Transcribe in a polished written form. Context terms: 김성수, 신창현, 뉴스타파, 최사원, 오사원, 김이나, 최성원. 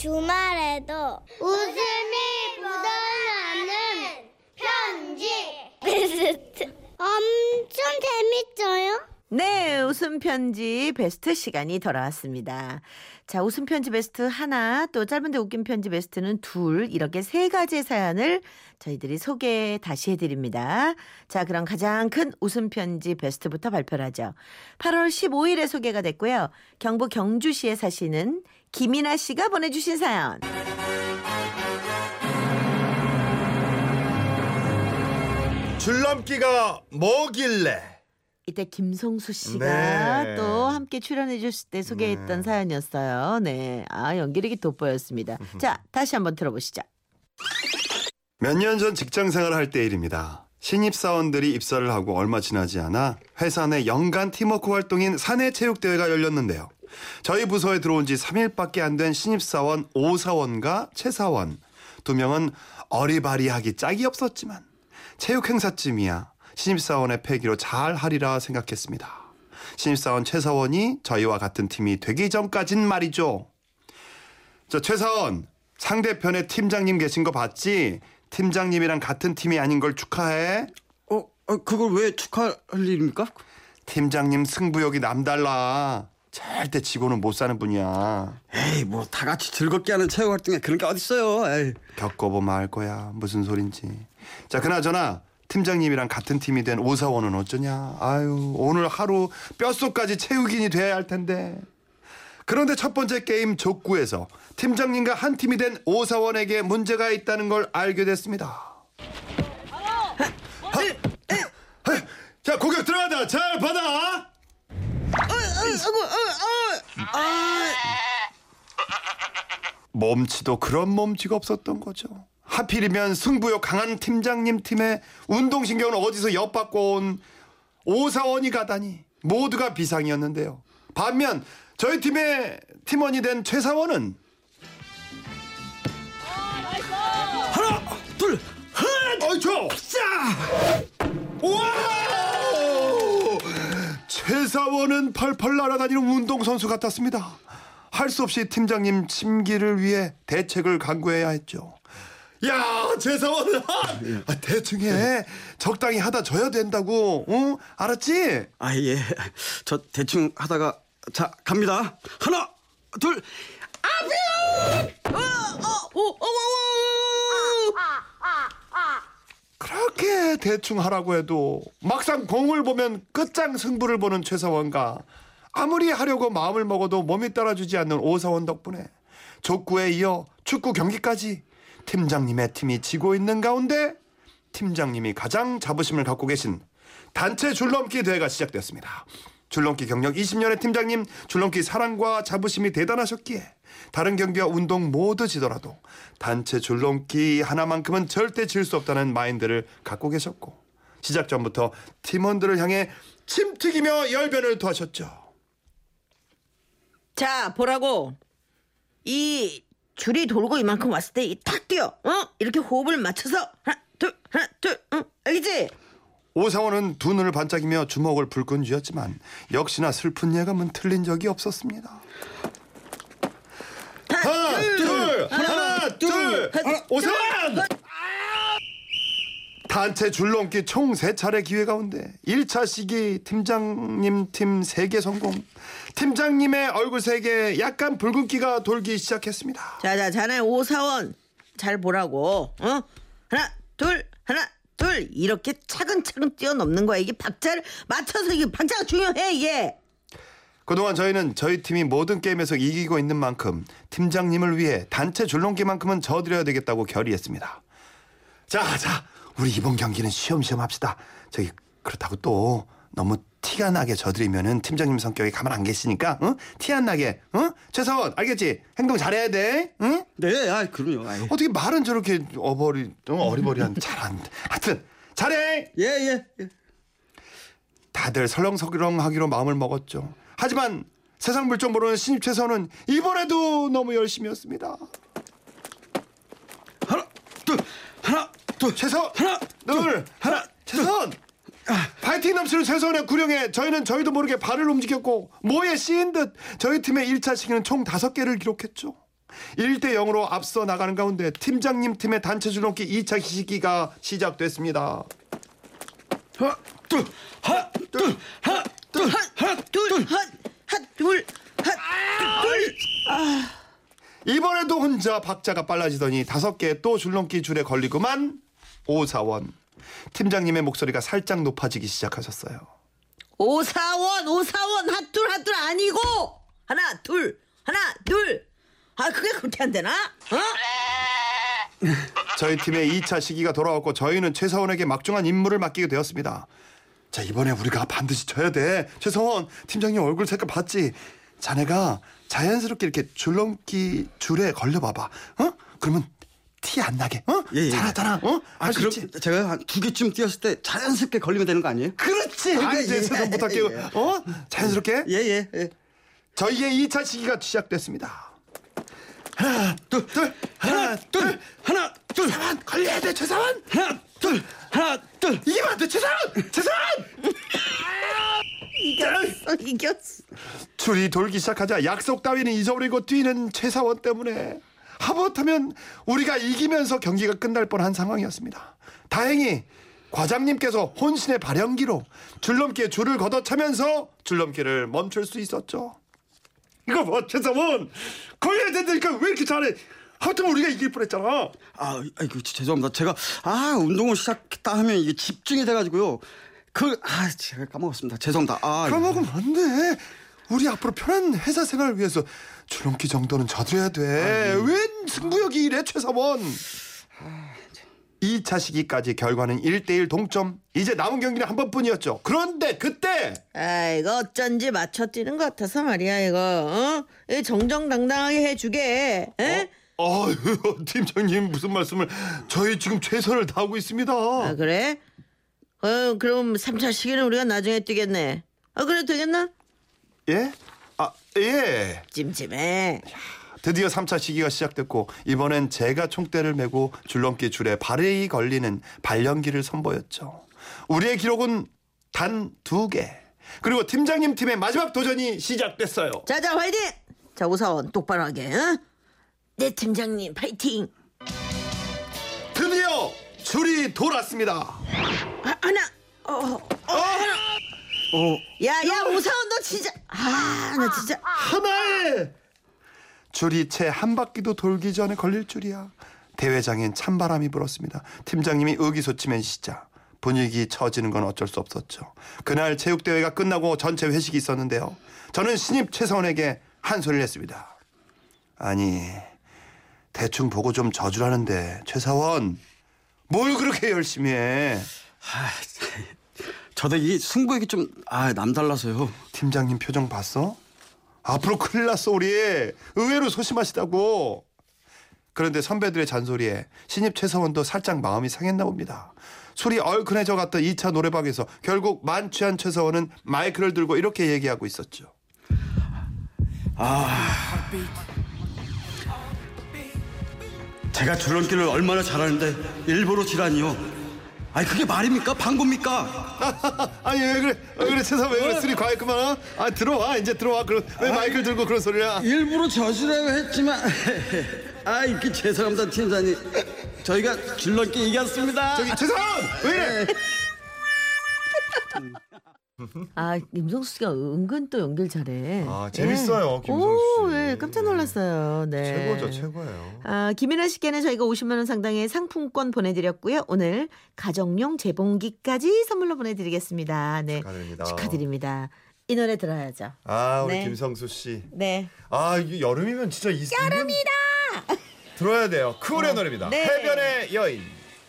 주말에도 웃음이 묻어나는 편지 베스트. 엄청 재밌어요? 네, 웃음 편지 베스트 시간이 돌아왔습니다. 자, 웃음 편지 베스트 하나, 또 짧은데 웃긴 편지 베스트는 둘, 이렇게 세 가지의 사연을 저희들이 소개 다시 해드립니다. 자, 그럼 가장 큰 웃음 편지 베스트부터 발표를 하죠. 8월 15일에 소개가 됐고요. 경북 경주시에 사시는 김이나 씨가 보내주신 사연. 줄넘기가 뭐길래? 이때 김성수 씨가 네. 또 함께 출연해 주실 때 소개했던 네. 사연이었어요. 네, 아 연기력이 돋보였습니다. 자, 다시 한번 들어보시죠. 몇 년 전 직장생활 할 때 일입니다. 신입사원들이 입사를 하고 얼마 지나지 않아 회사 내 연간 팀워크 활동인 사내 체육대회가 열렸는데요. 저희 부서에 들어온 지 3일밖에 안 된 신입사원 오사원과 최사원 두 명은 어리바리하기 짝이 없었지만 체육 행사쯤이야 신입사원의 패기로 잘 하리라 생각했습니다. 신입사원 최사원이 저희와 같은 팀이 되기 전까진 말이죠. 저 최사원, 상대편에 팀장님 계신 거 봤지? 팀장님이랑 같은 팀이 아닌 걸 축하해. 그걸 왜 축하할 일입니까? 팀장님 승부욕이 남달라. 절대 지고는 못 사는 분이야. 에이, 뭐 다 같이 즐겁게 하는 체육활동에 그런 게 어딨어요. 에이. 겪어보면 알 거야, 무슨 소린지. 자, 그나저나 팀장님이랑 같은 팀이 된 오사원은 어쩌냐. 아유, 오늘 하루 뼛속까지 체육인이 돼야 할 텐데. 그런데 첫 번째 게임 족구에서 팀장님과 한 팀이 된 오사원에게 문제가 있다는 걸 알게 됐습니다. 자, 공격 들어간다. 잘 받아. 몸치도 그런 몸치가 없었던 거죠. 하필이면 승부욕 강한 팀장님 팀에 운동신경을 어디서 엿받고 온 오사원이 가다니 모두가 비상이었는데요. 반면 저희 팀의 팀원이 된 최사원은 하나, 둘, 한! 어이초! 우와! 최사원은 펄펄 날아다니는 운동선수 같았습니다. 할 수 없이 팀장님 침기를 위해 대책을 강구해야 했죠. 야, 최사원, 대충 해. 적당히 하다 줘야 된다고. 응? 알았지? 아, 예. 저 대충 하다가, 자, 갑니다. 하나, 둘, 아비요! 그렇게 대충 하라고 해도 막상 공을 보면 끝장 승부를 보는 최사원과 아무리 하려고 마음을 먹어도 몸이 따라주지 않는 오사원 덕분에 족구에 이어 축구 경기까지 팀장님의 팀이 지고 있는 가운데 팀장님이 가장 자부심을 갖고 계신 단체 줄넘기 대회가 시작되었습니다. 줄넘기 경력 20년의 팀장님, 줄넘기 사랑과 자부심이 대단하셨기에 다른 경기와 운동 모두 지더라도 단체 줄넘기 하나만큼은 절대 질 수 없다는 마인드를 갖고 계셨고 시작 전부터 팀원들을 향해 침튀기며 열변을 토하셨죠. 자, 보라고. 이 줄이 돌고 이만큼 왔을 때 탁 뛰어. 이렇게 호흡을 맞춰서 하나 둘 알겠지? 오사원은 두 눈을 반짝이며 주먹을 불끈 쥐었지만 역시나 슬픈 예감은 틀린 적이 없었습니다. 하나 둘 오사원! 단체 줄넘기 총 3차례 기회 가운데 1차 시기 팀장님 팀 3개 성공. 팀장님의 얼굴색에 약간 붉은기가 돌기 시작했습니다. 자자, 자네 오사원 잘 보라고. 하나 둘, 하나 둘, 이렇게 차근차근 뛰어넘는 거야. 이게 박자를 맞춰서, 이게 박자가 중요해 이게. 그동안 저희는 저희 팀이 모든 게임에서 이기고 있는 만큼 팀장님을 위해 단체 줄넘기만큼은 져드려야 되겠다고 결의했습니다. 자, 우리 이번 경기는 쉬엄쉬엄 합시다. 저기, 그렇다고 또 너무 티가 나게 져드리면은 팀장님 성격이 가만 안 계시니까, 응? 티 안 나게, 응? 최사원, 알겠지? 행동 잘해야 돼, 응? 네, 아이, 그럼요. 아이. 어떻게 말은 저렇게 어리버리한, 잘한. 하여튼, 잘해! 예. 다들 설렁설렁하기로 마음을 먹었죠. 하지만 세상 물정 모르는 신입 최사원은 이번에도 너무 열심이었습니다. 하나, 둘, 최사원! 하나, 둘, 최사원! 파이팅 넘치는 최선의 구령에 저희는 저희도 모르게 발을 움직였고, 모에 씌인 듯 저희 팀의 1차 시기는 총 5개를 기록했죠. 1대0으로 앞서 나가는 가운데 팀장님 팀의 단체 줄넘기 2차 시기가 시작됐습니다. 하나, 둘, 하나, 둘, 하나, 둘, 하나, 둘, 하나, 둘, 하나, 둘. 이번에도 혼자 박자가 빨라지더니 5개 또 줄넘기 줄에 걸리고만 오사원. 팀장님의 목소리가 살짝 높아지기 시작하셨어요. 오사원, 오사원, 핫둘, 핫둘 아니고 하나, 둘, 하나, 둘. 아, 그게 그렇게 안 되나? 어? 저희 팀의 2차 시기가 돌아왔고 저희는 최사원에게 막중한 임무를 맡기게 되었습니다. 자, 이번에 우리가 반드시 져야 돼. 최성원, 팀장님 얼굴 색깔 봤지? 자네가 자연스럽게 이렇게 줄넘기 줄에 걸려봐봐. 어? 그러면 티 안 나게. 어? 예, 예. 잘하잖아. 어? 아, 그럼 제가 한 2개쯤 뛰었을 때 자연스럽게 걸리면 되는 거 아니에요? 그렇지. 아, 이제 최선을 부탁해요. 어? 자연스럽게? 예예예. 예, 예. 저희의 2차 시기가 시작됐습니다. 하나 둘, 둘 하나 둘, 둘 하나 둘. 최사원 걸려야 돼. 최사원 하나 둘, 하나 둘. 이기면 안 돼. 최사원, 최사원. 이겼어, 이겼어. 줄이 돌기 시작하자 약속 따위는 잊어버리고 뛰는 최사원 때문에 하버터면 우리가 이기면서 경기가 끝날 뻔한 상황이었습니다. 다행히 과장님께서 혼신의 발연기로 줄넘기에 줄을 걷어차면서 줄넘기를 멈출 수 있었죠. 이거 뭐 최성원 걸려야 된다니까 왜 이렇게 잘해. 하여튼 우리가 이길 뻔했잖아. 아, 아이고 죄송합니다. 제가 운동을 시작했다 하면 이게 집중이 돼가지고요. 제가 까먹었습니다. 죄송합니다. 까먹으면 안 돼. 우리 앞으로 편한 회사 생활을 위해서 줄넘기 정도는 저질러야 돼. 웬 승부욕이 이래 최사원. 2차 시기까지 결과는 1대1 동점. 이제 남은 경기는 한 번뿐이었죠. 그런데 그때 이거 어쩐지 맞춰 뛰는 것 같아서 말이야 이거. 어? 이거 정정당당하게 해주게. 에? 팀장님 무슨 말씀을. 저희 지금 최선을 다하고 있습니다. 아 그래? 그럼 3차 시기는 우리가 나중에 뛰겠네. 그래도 되겠나? 예? 예. 찜찜해. 드디어 3차 시기가 시작됐고 이번엔 제가 총대를 메고 줄넘기 줄에 발이 걸리는 발연기를 선보였죠. 우리의 기록은 단 2개. 그리고 팀장님 팀의 마지막 도전이 시작됐어요. 자자 화이팅! 자 오사원 똑바로 하게. 응? 네 팀장님 파이팅! 드디어 줄이 돌았습니다. 하나! 야 오사원 너 진짜 나 진짜 하나에 줄이 채 한 바퀴도 돌기 전에 걸릴 줄이야. 대회장엔 찬바람이 불었습니다. 팀장님이 의기소침해지시자 분위기 처지는 건 어쩔 수 없었죠. 그날 체육대회가 끝나고 전체 회식이 있었는데요. 저는 신입 최성원에게 한 소리를 했습니다. 아니 대충 보고 좀 져주라는데 최사원 뭘 그렇게 열심히 해. 저도 이 승부욕이 좀 남달라서요. 팀장님 표정 봤어? 앞으로 큰일 났어 우리. 의외로 소심하시다고. 그런데 선배들의 잔소리에 신입 최서원도 살짝 마음이 상했나 봅니다. 술이 얼큰해져 갔던 2차 노래방에서 결국 만취한 최서원은 마이크를 들고 이렇게 얘기하고 있었죠. 제가 줄넘기를 얼마나 잘하는데 일부러 지라니요. 그게 말입니까? 방구입니까? 왜 그래 최사원 왜 그래? 술이 과해 그만. 들어와 이제 들어와. 그럼 왜 마이크를 들고 그런 소리야? 일부러 저지라고 했지만 이렇게 죄송합니다 팀장님. 저희가 줄넘기 이겼습니다. 저기 최사원 왜 이래? 김성수 씨가 은근 또 연결 잘해. 재밌어요. 김성수 씨. 깜짝 놀랐어요. 네. 최고죠, 최고예요. 김이나 씨께는 저희가 50만 원 상당의 상품권 보내드렸고요. 오늘 가정용 재봉기까지 선물로 보내드리겠습니다. 네. 축하드립니다. 축하드립니다. 이 노래 들어야죠. 우리 김성수 씨. 네. 여름이면 진짜 여름이다. 들어야 돼요. 쿨의 노래입니다. 네. 해변의 여인.